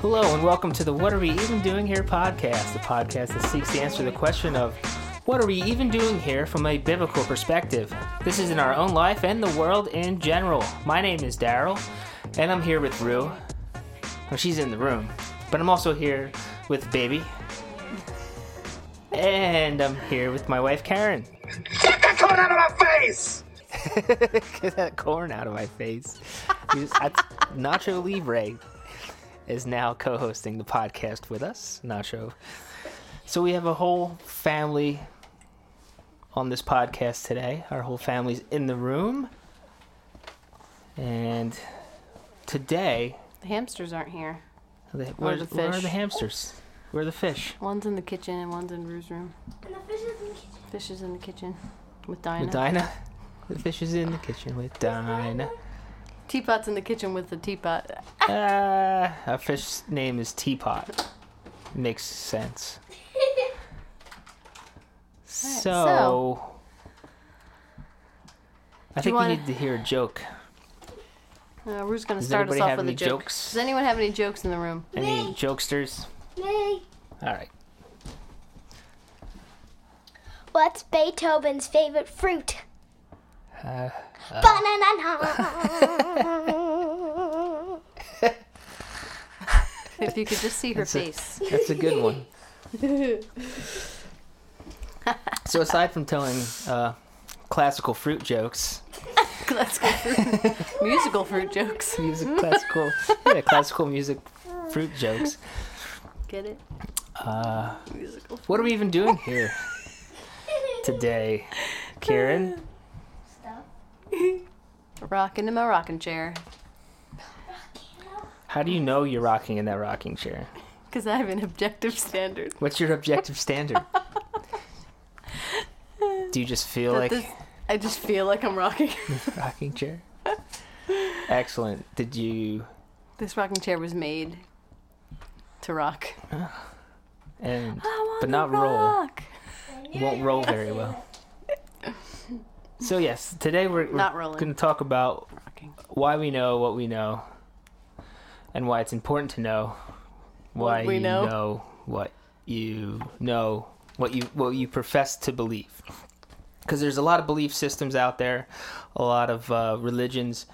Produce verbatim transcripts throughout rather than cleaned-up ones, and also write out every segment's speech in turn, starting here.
Hello and welcome to the What Are We Even Doing Here podcast, the podcast that seeks to answer the question of what are we even doing here from a biblical perspective. This is in our own life and the world in general. My name is Daryl and I'm here with Rue. Well, she's in the room, but I'm also here with Baby. And I'm here with my wife Karen. Get that corn out of my face! Get that corn out of my face. Nacho Libre is now co-hosting the podcast with us, Nasho. So we have a whole family on this podcast today. Our whole family's in the room. And today... The hamsters aren't here. They, where, the where are the hamsters? Where are the fish? One's in the kitchen and one's in Rue's room. And the fish is in the kitchen. Fish is in the kitchen with Dinah. With Dinah. The fish is in the kitchen with Dinah. Teapot's in the kitchen with the teapot. Uh, our fish's name is Teapot. Makes sense. so, right, so, I think wanna... we need to hear a joke. Uh, Rue's going to start us off with a joke. Jokes? Does anyone have any jokes in the room? Me. Any jokesters? Me. All right. What's Beethoven's favorite fruit? Uh, uh. Banana. If you could just see her that's face. A, that's a good one. So aside from telling uh, classical fruit jokes, classical fruit, musical fruit jokes, music, classical, yeah, classical music, fruit jokes. Get it? Uh, musical. Fruit. What are we even doing here today, Karen? Rocking in my rocking chair. How do you know you're rocking in that rocking chair? Because I have an objective standard. What's your objective standard? Do you just feel that like... This, I just feel like I'm rocking. Rocking chair? Excellent. Did you... This rocking chair was made to rock. And But not rock. roll. It won't roll very well. So yes, today we're, we're going to talk about Rocking. why we know what we know, and why it's important to know why we you know. know what you know, what you what you profess to believe. Because there's a lot of belief systems out there, a lot of uh, religions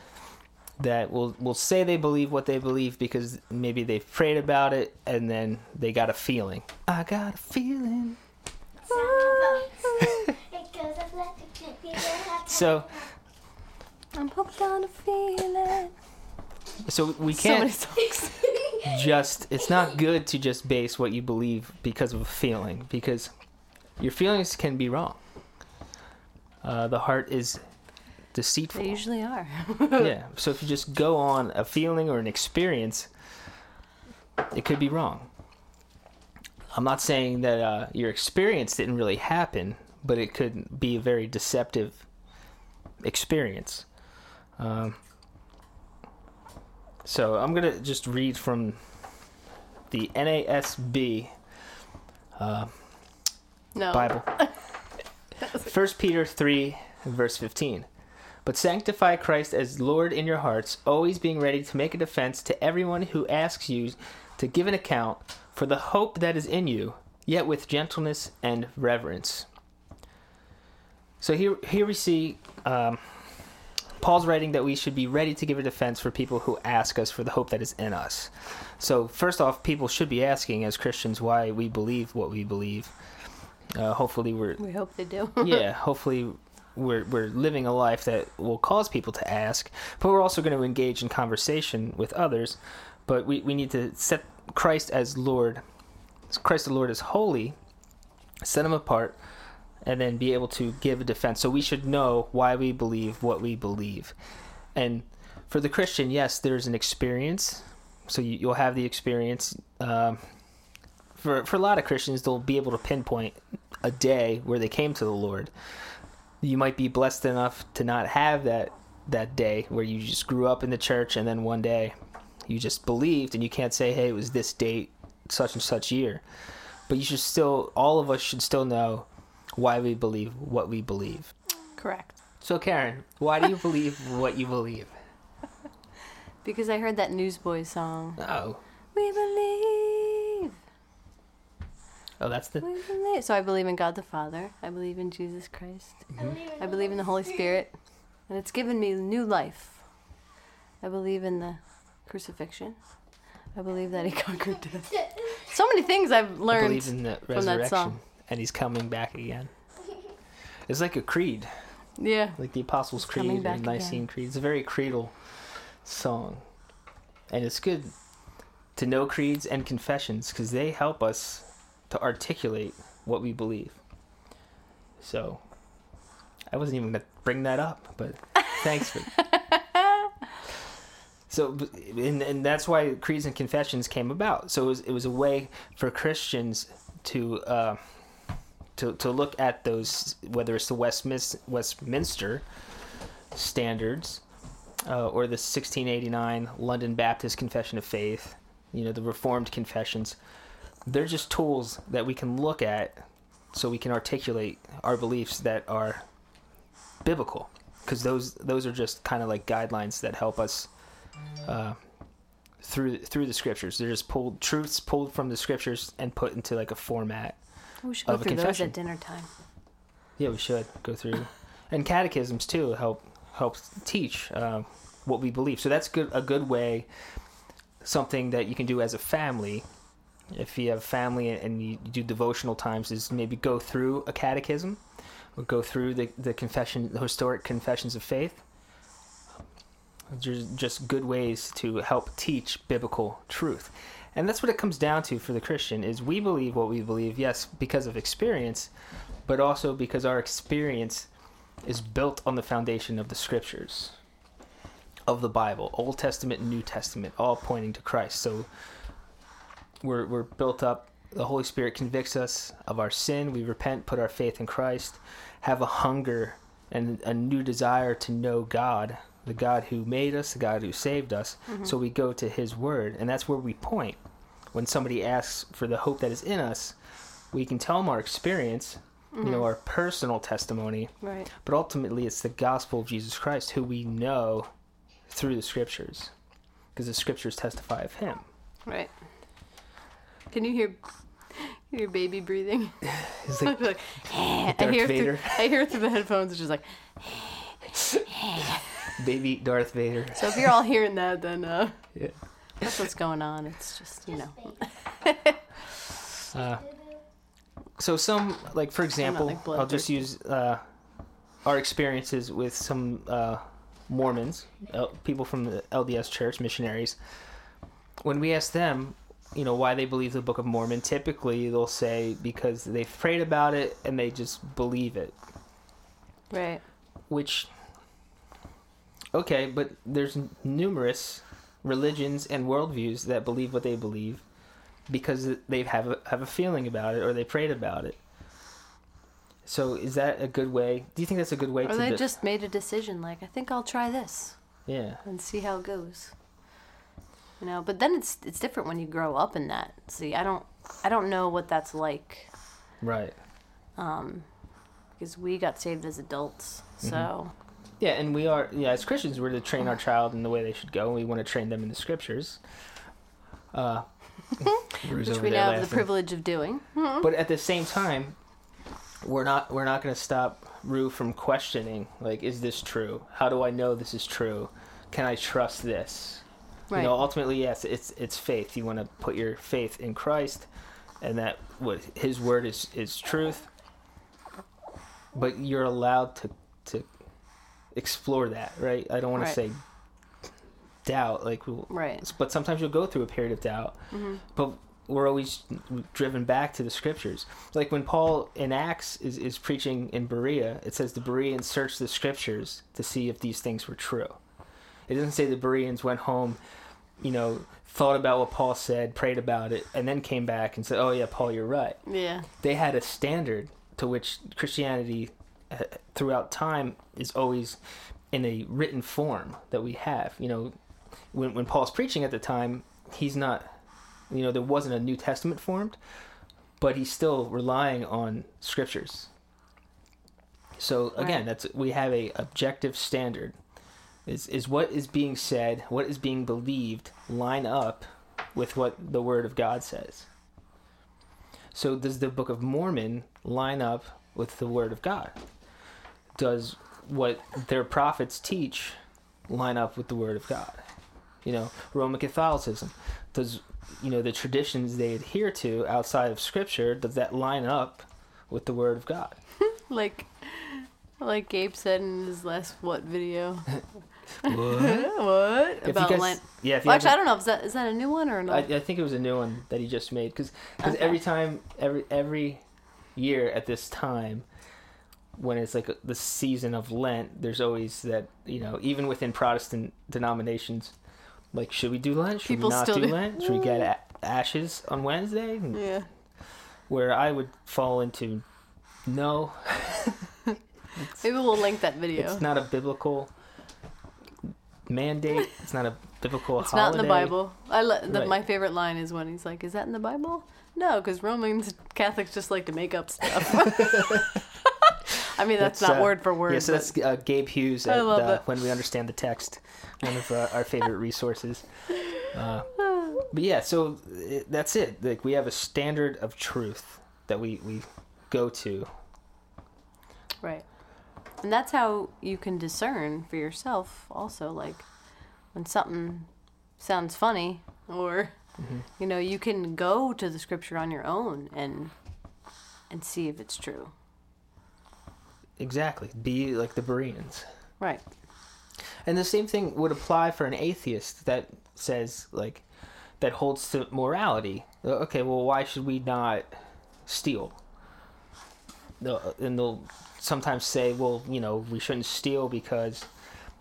that will will say they believe what they believe because maybe they've prayed about it and then they got a feeling. I got a feeling. So, I'm hooked on a feeling. So we can't so just, it's not good to just base what you believe because of a feeling, because your feelings can be wrong. Uh, the heart is deceitful. They usually are. Yeah. So if you just go on a feeling or an experience, it could be wrong. I'm not saying that uh, your experience didn't really happen, but it could be a very deceptive experience. Um, so I'm going to just read from the N A S B uh, no. Bible. First Peter three, verse fifteen. But sanctify Christ as Lord in your hearts, always being ready to make a defense to everyone who asks you to give an account for the hope that is in you, yet with gentleness and reverence. So here here we see um, Paul's writing that we should be ready to give a defense for people who ask us for the hope that is in us. So first off, people should be asking as Christians why we believe what we believe. Uh, hopefully we're... We hope they do. Yeah, hopefully we're, we're living a life that will cause people to ask, but we're also going to engage in conversation with others. But we, we need to set Christ as Lord. Christ the Lord is holy. Set him apart. And then be able to give a defense. So we should know why we believe what we believe. And for the Christian, yes, there's an experience. So you, you'll have the experience. Um, for, for a lot of Christians, they'll be able to pinpoint a day where they came to the Lord. You might be blessed enough to not have that, that day where you just grew up in the church and then one day you just believed and you can't say, hey, it was this date, such and such year. But you should still, all of us should still know why we believe what we believe. Correct. So, Karen, why do you believe what you believe? Because I heard that Newsboys song. Oh. We believe Oh, that's the... So I believe in God the Father. I believe in Jesus Christ. Mm-hmm. I, believe in I believe in the Holy Spirit. Spirit. And it's given me new life. I believe in the crucifixion. I believe that he conquered death. So many things I've learned I believe in the resurrection, from that song. And he's coming back again. It's like a creed. Yeah. Like the Apostles' Creed and Nicene Creed. It's a very creedal song. And it's good to know creeds and confessions because they help us to articulate what we believe. So, I wasn't even going to bring that up, but thanks for So, and, and that's why creeds and confessions came about. So, it was, it was a way for Christians to... Uh, To, to look at those, whether it's the Westminster, Westminster standards uh, or the sixteen eighty-nine London Baptist Confession of Faith, you know, the Reformed confessions, they're just tools that we can look at so we can articulate our beliefs that are biblical, because those those are just kind of like guidelines that help us uh, through through the scriptures. They're just pulled truths pulled from the scriptures and put into like a format. We should go through those at dinner time. Yeah, we should go through, and catechisms too help helps teach uh, what we believe. So that's good a good way, something that you can do as a family, if you have family and you do devotional times, is maybe go through a catechism, or go through the the confession, the historic confessions of faith. There's just good ways to help teach biblical truth. And that's what it comes down to for the Christian, is we believe what we believe, yes, because of experience, but also because our experience is built on the foundation of the scriptures, of the Bible, Old Testament and New Testament, all pointing to Christ. So we're we're built up. The Holy Spirit convicts us of our sin. We repent, put our faith in Christ, have a hunger and a new desire to know God, the God who made us, the God who saved us. Mm-hmm. So we go to his word, and that's where we point. When somebody asks for the hope that is in us, we can tell them our experience, mm-hmm. you know, our personal testimony. Right. But ultimately, it's the gospel of Jesus Christ, who we know through the scriptures, because the scriptures testify of him. Right. Can you hear, can you hear baby breathing? It's like, like Darth I hear Vader. Through, I hear through the headphones, it's just like... Baby Darth Vader. So if you're all hearing that, then uh, yeah. that's what's going on. It's just, you know. uh, so some, like, for example, like I'll just use uh, our experiences with some uh, Mormons, uh, people from the L D S Church, missionaries. When we ask them, you know, why they believe the Book of Mormon, typically they'll say because they've prayed about it and they just believe it. Right. Which... Okay, but there's numerous religions and worldviews that believe what they believe because they have a, have a feeling about it or they prayed about it. So is that a good way? Do you think that's a good way or to... Or they de- just made a decision, like, I think I'll try this. Yeah. And see how it goes. You know, but then it's it's different when you grow up in that. See, I don't I don't know what that's like. Right. Um, because we got saved as adults, so... Mm-hmm. Yeah, and we are, yeah, as Christians, we're to train our child in the way they should go, and we want to train them in the scriptures. Uh, which we now have the privilege of doing. Mm-hmm. But at the same time, we're not we're not going to stop Rue from questioning, like, is this true? How do I know this is true? Can I trust this? Right. You know, ultimately, yes, it's it's faith. You want to put your faith in Christ, and that what his word is, is truth. But you're allowed to to explore that, right? I don't want right. to say doubt, like, we'll, right. But sometimes you'll go through a period of doubt. Mm-hmm. But we're always driven back to the scriptures. Like when Paul in Acts is, is preaching in Berea, it says the Bereans searched the scriptures to see if these things were true. It doesn't say the Bereans went home, you know, thought about what Paul said, prayed about it, and then came back and said, oh yeah, Paul, you're right. Yeah. They had a standard to which Christianity throughout time is always in a written form that we have. You know, when when Paul's preaching at the time, he's not, you know, there wasn't a New Testament formed, but he's still relying on scriptures. So again, right. that's we have a objective standard. Is is what is being said, what is being believed, line up with what the Word of God says. So does the Book of Mormon line up with the Word of God? Does what their prophets teach line up with the Word of God? You know, Roman Catholicism, does, you know, the traditions they adhere to outside of Scripture, does that line up with the Word of God? Like, like Gabe said in his last what video? What? What? If about guys, line... Yeah, if you well, actually, a... I don't know. Is that, is that a new one or not? I, I think it was a new one that he just made. Because okay. every time, every every year at this time, when it's like the season of Lent, there's always that, you know, even within Protestant denominations, like, should we do Lent? Should People we not do, do Lent? Should we get ashes on Wednesday? Yeah. Where I would fall into no. Maybe we'll link that video. It's not a biblical mandate. It's not a biblical it's holiday. It's not in the Bible. I le- the, right. My favorite line is when he's like, is that in the Bible? No, because Roman Catholics just like to make up stuff. I mean, that's, that's not uh, word for word. Yeah, so that's uh, Gabe Hughes at uh, When We Understand the Text, one of uh, our favorite resources. Uh, but yeah, so it, that's it. Like, we have a standard of truth that we, we go to. Right. And that's how you can discern for yourself also, like, when something sounds funny or, mm-hmm. you know, you can go to the Scripture on your own and and see if it's true. Exactly. Be like the Bereans. Right. And the same thing would apply for an atheist that says, like, that holds to morality. Okay, well, why should we not steal? And they'll sometimes say, well, you know, we shouldn't steal because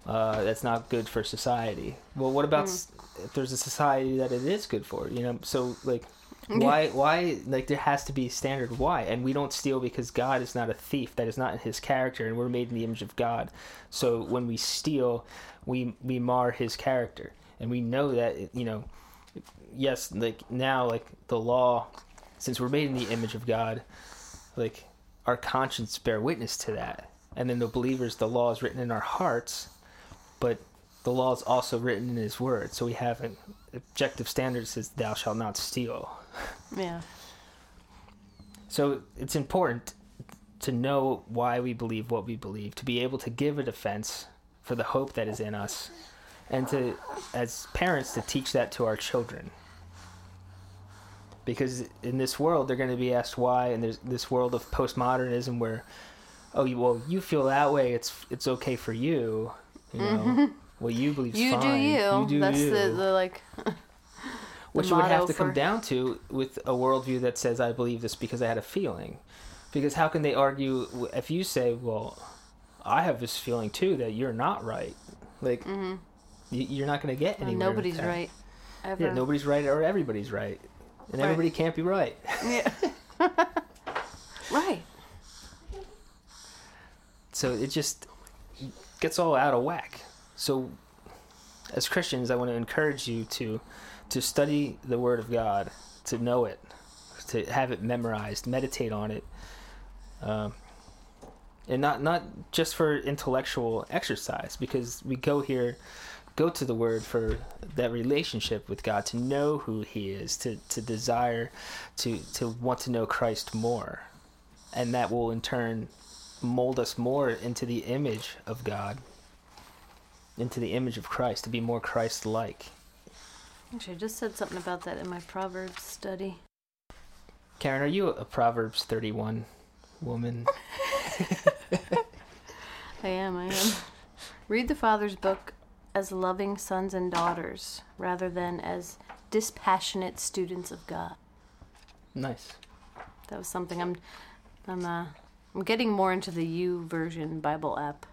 uh, that's not good for society. Well, what about mm. if there's a society that it is good for? You know, so, like, why, why, like, there has to be a standard why. And we don't steal because God is not a thief. That is not in his character, and we're made in the image of God. So when we steal, we, we mar his character. And we know that, you know, yes, like, now, like, the law, since we're made in the image of God, like, our conscience bear witness to that. And then the believers, the law is written in our hearts, but the law is also written in his word. So we have an objective standard that says, thou shalt not steal. Yeah. So it's important to know why we believe what we believe, to be able to give a defense for the hope that is in us, and to, as parents, to teach that to our children. Because in this world, they're going to be asked why, and there's this world of postmodernism where, oh, well, you feel that way, it's it's okay for you, you know, mm-hmm. well, you believe you fine. Do you. You do That's you. That's the, the, like, the Which would have to for... come down to with a worldview that says, I believe this because I had a feeling. Because how can they argue if you say, well, I have this feeling, too, that you're not right? Like, mm-hmm. you're not going to get anywhere. Well, nobody's right. Ever. Yeah, nobody's right or everybody's right. And everybody right. can't be right. Yeah. Right. So it just gets all out of whack. So as Christians, I want to encourage you to to study the Word of God, to know it, to have it memorized, meditate on it. Um, and not, not just for intellectual exercise, because we go here... Go to the Word for that relationship with God, to know who He is, to, to desire, to to want to know Christ more. And that will in turn mold us more into the image of God, into the image of Christ, to be more Christ-like. Actually, I just said something about that in my Proverbs study. Karen, are you a Proverbs thirty-one woman? I am, I am. Read the Father's book as loving sons and daughters, rather than as dispassionate students of God. Nice. That was something I'm, I'm, uh, I'm getting more into the YouVersion Bible app.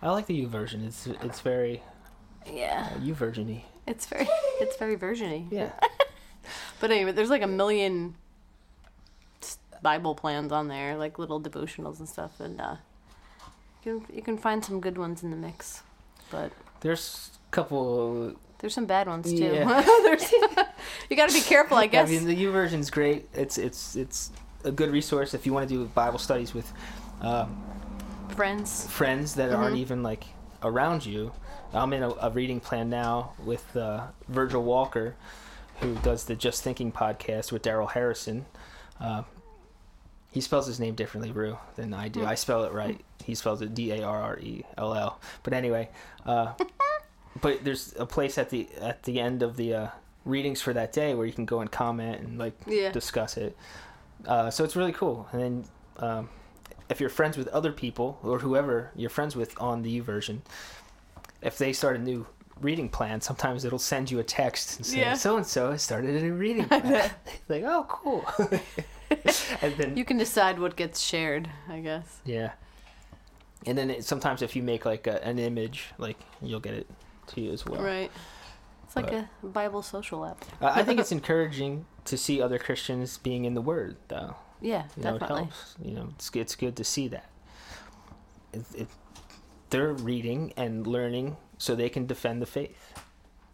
I like the YouVersion. It's it's very. Yeah. Uh, YouVersion-y. It's very it's very version-y. Yeah. But anyway, there's like a million Bible plans on there, like little devotionals and stuff, and uh, you can, you can find some good ones in the mix, but. There's a couple... There's some bad ones, too. Yeah. There's, you got to be careful, I guess. I mean, the YouVersion's great. It's it's it's a good resource if you want to do Bible studies with... Um, friends. Friends that mm-hmm. aren't even, like, around you. I'm in a, a reading plan now with uh, Virgil Walker, who does the Just Thinking podcast with Darryl Harrison. Uh, he spells his name differently, Rue, than I do. I spell it right. He spells it D A R R E L L. But anyway, uh, but there's a place at the at the end of the uh, readings for that day where you can go and comment and like yeah. discuss it. Uh, so it's really cool. And then um, if you're friends with other people or whoever you're friends with on the YouVersion, if they start a new reading plan, sometimes it'll send you a text and say, yeah. so-and-so has started a new reading plan. Like, oh, cool. And then you can decide what gets shared, I guess. Yeah. And then it, sometimes if you make like a, an image, like you'll get it to you as well. Right. It's but, like a Bible social app. uh, I think it's encouraging to see other Christians being in the Word, though. Yeah, you know, definitely. It helps. You know, it's it's good to see that. It, it, they're reading and learning so they can defend the faith.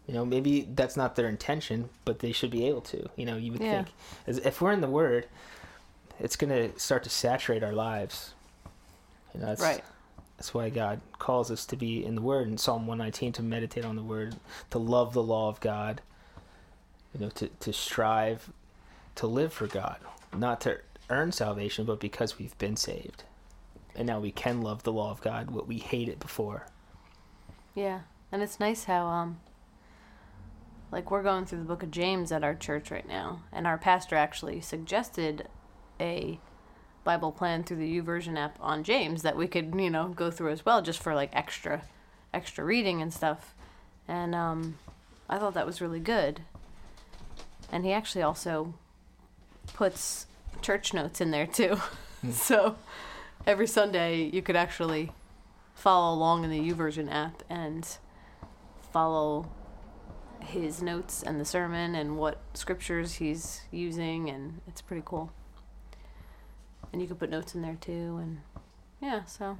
You know, maybe that's not their intention, but they should be able to. You know, you would yeah. think. As, if we're in the Word, it's going to start to saturate our lives. You know, that's, right. That's why God calls us to be in the Word. In Psalm one nineteen, to meditate on the Word, to love the law of God, you know, to, to strive to live for God, not to earn salvation, but because we've been saved. And now we can love the law of God, what we hated before. Yeah, and it's nice how... um. Like, we're going through the book of James at our church right now, and our pastor actually suggested a Bible plan through the YouVersion app on James that we could, you know, go through as well, just for, like, extra extra reading and stuff. And um, I thought that was really good. And he actually also puts church notes in there, too. Mm. So every Sunday you could actually follow along in the YouVersion app and follow his notes and the sermon and what scriptures he's using, and it's pretty cool. And you can put notes in there too, and yeah, so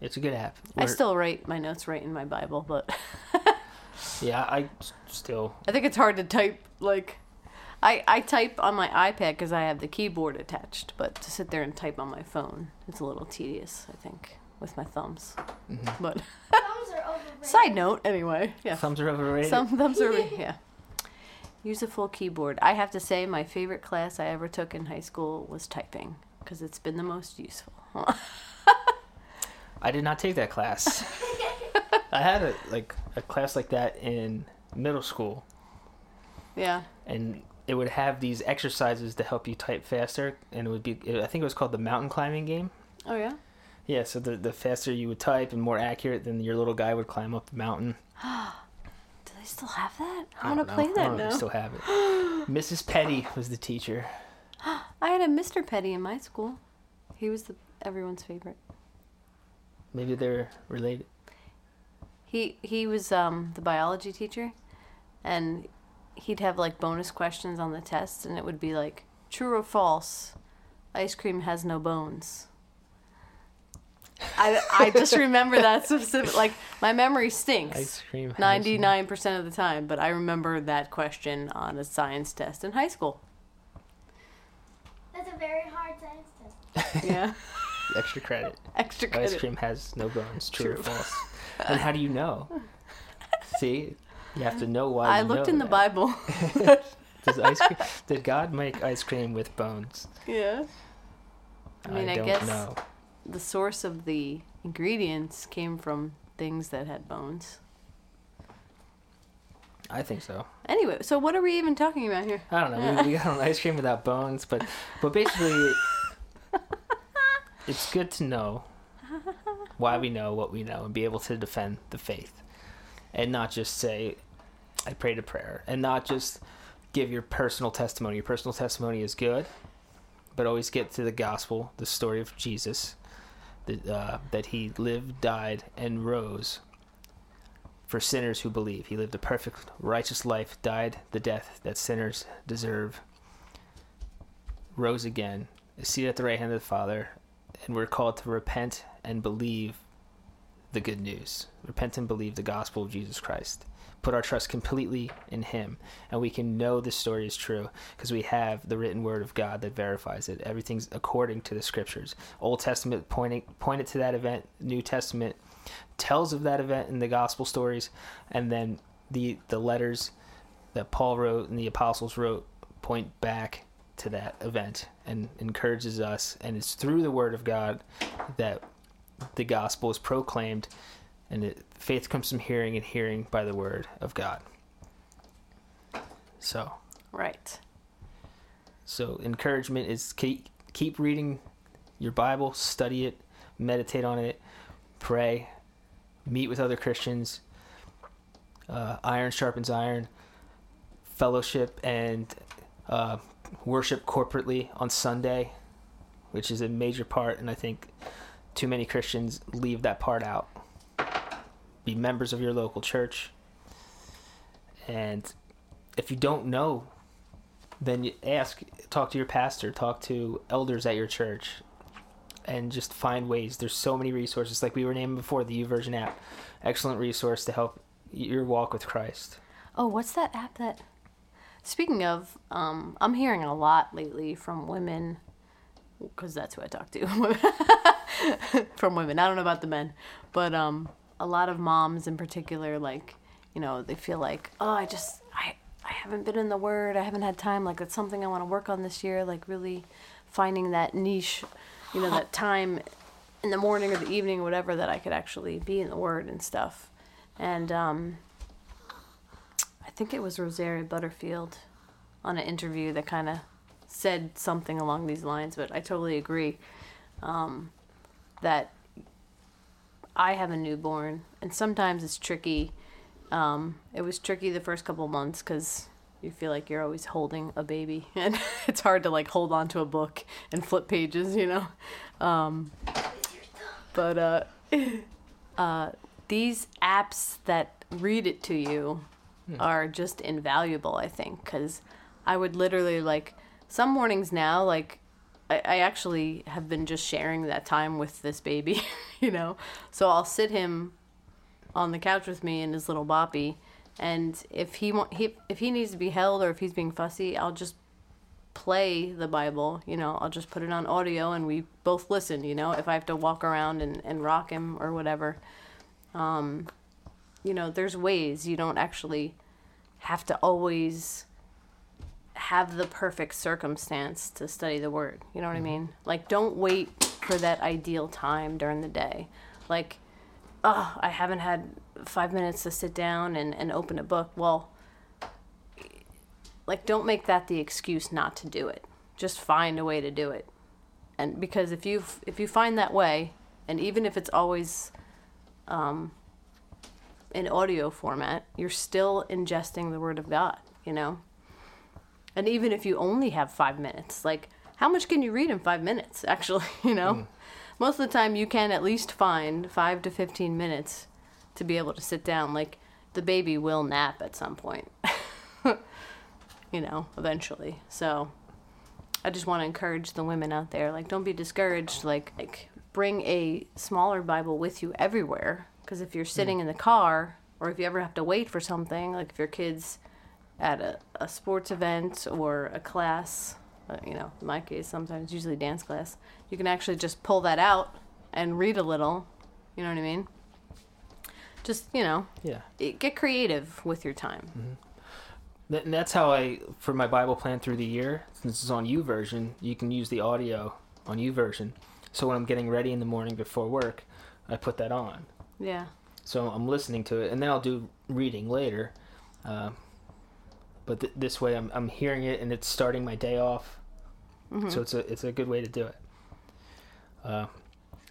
it's a good app. We're... I still write my notes right in my Bible, but yeah, I still I think it's hard to type. Like I, I type on my iPad because I have the keyboard attached, but to sit there and type on my phone, it's a little tedious, I think, with my thumbs. Mm-hmm. But side note, anyway. Yeah. Thumbs are overrated. Some thumbs are overrated, yeah. Use a full keyboard. I have to say my favorite class I ever took in high school was typing, because it's been the most useful. I did not take that class. I had a like a class like that in middle school. Yeah. And it would have these exercises to help you type faster, and it would be, I think it was called the mountain climbing game. Oh, yeah? Yeah, so the the faster you would type and more accurate, then your little guy would climb up the mountain. Do they still have that? I, I want to play that now. I don't know if they still have it. Missus Petty was the teacher. I had a Mister Petty in my school. He was the everyone's favorite. Maybe they're related. He he was um, the biology teacher, and he'd have like bonus questions on the test, and it would be like, true or false, ice cream has no bones. I I just remember that specific, like, my memory stinks. Ice cream. Ninety-nine percent of the time, but I remember that question on a science test in high school. That's a very hard science test. Yeah. Extra credit. Extra credit. Ice cream has no bones. True, True. Or false? And how do you know? See, you have to know why. I you looked know in that. The Bible. Does ice cream? Did God make ice cream with bones? Yeah. I mean, I, I don't guess. Know. The source of the ingredients came from things that had bones. I think so. Anyway, so what are we even talking about here? I don't know. we, we got on ice cream without bones, but but basically, it, it's good to know why we know what we know and be able to defend the faith, and not just say, "I prayed a prayer," and not just give your personal testimony. Your personal testimony is good, but always get to the gospel, the story of Jesus. That, uh, that he lived, died, and rose for sinners who believe. He lived a perfect, righteous life, died the death that sinners deserve, rose again, is seated at the right hand of the Father, and we're called to repent and believe the good news. Repent and believe the gospel of Jesus Christ. Put our trust completely in him, and we can know this story is true because we have the written word of God that verifies it. Everything's according to the scriptures. Old Testament pointing pointed to that event. New Testament tells of that event in the gospel stories, and then the the letters that Paul wrote and the apostles wrote point back to that event and encourages us. And it's through the Word of God that the gospel is proclaimed, and it, faith comes from hearing, and hearing by the Word of God. So. Right. So encouragement is keep, keep reading your Bible, study it, meditate on it, pray, meet with other Christians. Uh, iron sharpens iron. Fellowship and uh, worship corporately on Sunday, which is a major part, and I think too many Christians leave that part out. Be members of your local church. And if you don't know, then you ask, talk to your pastor, talk to elders at your church, and just find ways. There's so many resources. Like we were naming before, the YouVersion app. Excellent resource to help your walk with Christ. Oh, what's that app that... Speaking of, um, I'm hearing a lot lately from women, because that's who I talk to, from women. I don't know about the men, but um, a lot of moms in particular, like, you know, they feel like, oh, I just, I, I haven't been in the Word. I haven't had time. Like, that's something I want to work on this year, like really finding that niche, you know, that time in the morning or the evening or whatever that I could actually be in the Word and stuff. And um, I think it was Rosaria Butterfield on an interview that kind of said something along these lines, but I totally agree um, that I have a newborn, and sometimes it's tricky. Um, it was tricky the first couple months because you feel like you're always holding a baby, and it's hard to like hold on to a book and flip pages, you know. Um, but uh, uh, these apps that read it to you are just invaluable, I think, because I would literally like. Some mornings now, like, I, I actually have been just sharing that time with this baby, you know? So I'll sit him on the couch with me in his little boppy, and if he, want, he if he needs to be held or if he's being fussy, I'll just play the Bible, you know? I'll just put it on audio, and we both listen, you know? If I have to walk around and, and rock him or whatever. Um, you know, there's ways. You don't actually have to always... have the perfect circumstance to study the Word. You know what I mean? Like, don't wait for that ideal time during the day. Like, oh, I haven't had five minutes to sit down and, and open a book. Well, like, don't make that the excuse not to do it. Just find a way to do it. And because if you if you find that way, and even if it's always um, in audio format, you're still ingesting the Word of God, you know? And even if you only have five minutes, like, how much can you read in five minutes, actually, you know? Mm. Most of the time, you can at least find five to fifteen minutes to be able to sit down. Like, the baby will nap at some point, you know, eventually. So I just want to encourage the women out there, like, don't be discouraged. Like, like bring a smaller Bible with you everywhere, because if you're sitting mm. in the car, or if you ever have to wait for something, like if your kid's at a, a sports event or a class, you know, in my case, sometimes usually dance class, you can actually just pull that out and read a little, you know what I mean? Just, you know, yeah, get creative with your time. Mm-hmm. And that's how I, for my Bible plan through the year, since it's on YouVersion, you can use the audio on YouVersion. So when I'm getting ready in the morning before work, I put that on. Yeah. So I'm listening to it, and then I'll do reading later. Um, But th- this way, I'm I'm hearing it, and it's starting my day off, mm-hmm. so it's a it's a good way to do it. Uh,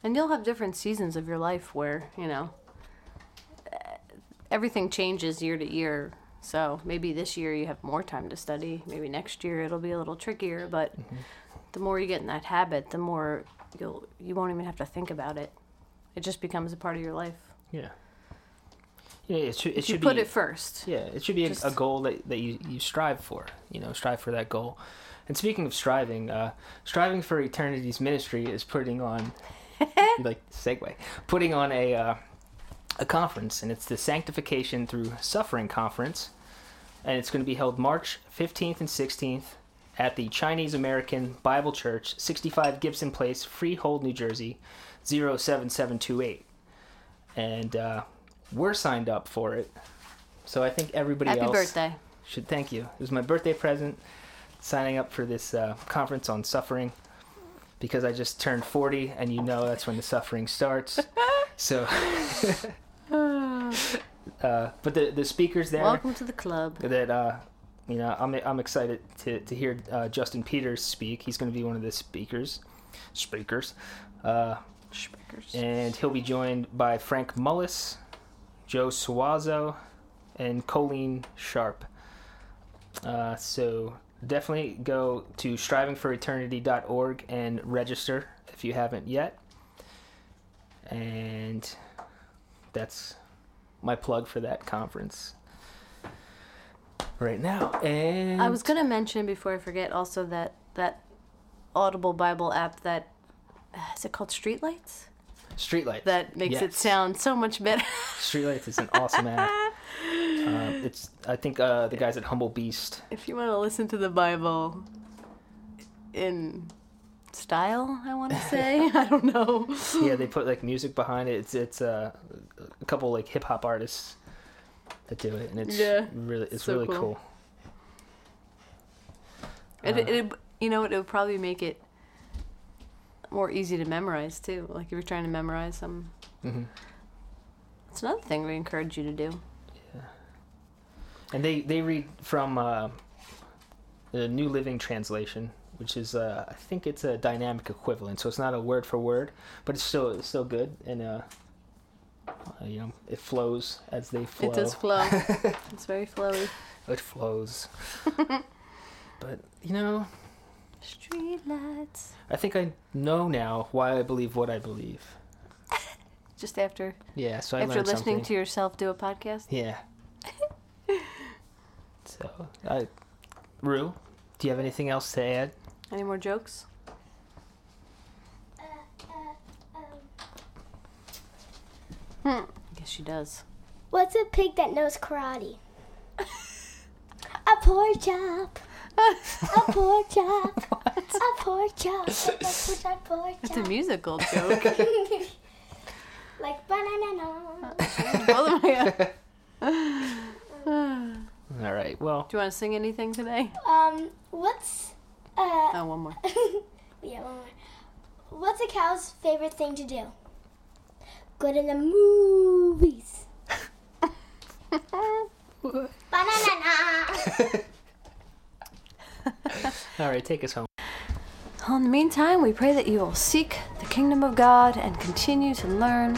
and you'll have different seasons of your life where, you know, everything changes year to year. So maybe this year you have more time to study. Maybe next year it'll be a little trickier. But mm-hmm. the more you get in that habit, the more you'll you won't even have to think about it. It just becomes a part of your life. Yeah. Yeah, it should, it should you put be, it first. Yeah, it should be Just... a, a goal that, that you, you strive for. You know, strive for that goal. And speaking of striving, uh, Striving for Eternity's ministry is putting on, like segue, putting on a uh, a conference, and it's the Sanctification Through Suffering Conference, and it's going to be held March fifteenth and sixteenth at the Chinese American Bible Church, sixty-five Gibson Place, Freehold, New Jersey, zero seven seven two eight, and. Uh, We're signed up for it, so I think everybody Happy else birthday. Should thank you. It was my birthday present signing up for this uh, conference on suffering, because I just turned forty, and you know that's when the suffering starts. So, uh, but the the speakers there. Welcome to the club. That uh, you know, I'm I'm excited to to hear uh, Justin Peters speak. He's going to be one of the speakers. Speakers. Uh, speakers. And he'll be joined by Frank Mullis, Joe Suazo, and Colleen Sharp. Uh, so definitely go to striving for eternity dot org and register if you haven't yet. And that's my plug for that conference right now. And I was going to mention before I forget also that that Audible Bible app that, is it called Streetlights? Streetlights. That makes yes. it sound so much better. Streetlights is an awesome app. Uh, it's I think uh, the guys at Humble Beast. If you want to listen to the Bible in style, I want to say I don't know. Yeah, they put like music behind it. It's it's uh, a couple like hip hop artists that do it, and it's yeah, really it's so really cool. cool. It, uh, it, it you know it would probably make it more easy to memorize too. Like if you're trying to memorize some, mm-hmm. That's another thing we encourage you to do. And they, they read from uh, the New Living Translation, which is, uh, I think it's a dynamic equivalent. So it's not a word for word, but it's still it's still good. And, uh, you know, it flows as they flow. It does flow. It's very flowy. It flows. But, you know. Streetlights. I think I know now why I believe what I believe. Just after. Yeah, so I After learned listening something. To yourself do a podcast? Yeah. So, uh, Rue, do you have anything else to add? Any more jokes? Uh, uh, um. Hmm. I guess she does. What's a pig that knows karate? A pork chop. A pork chop. A pork chop. A pork chop. It's a musical joke. Like banana. Oh my God. All right, well... Do you want to sing anything today? Um, what's... Uh, oh, one more. Yeah, one more. What's a cow's favorite thing to do? Go to the movies. Ba-na-na-na. All right, take us home. Well, in the meantime, we pray that you will seek the kingdom of God and continue to learn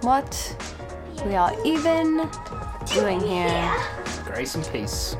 what we are even doing here. Yeah. Grace and peace.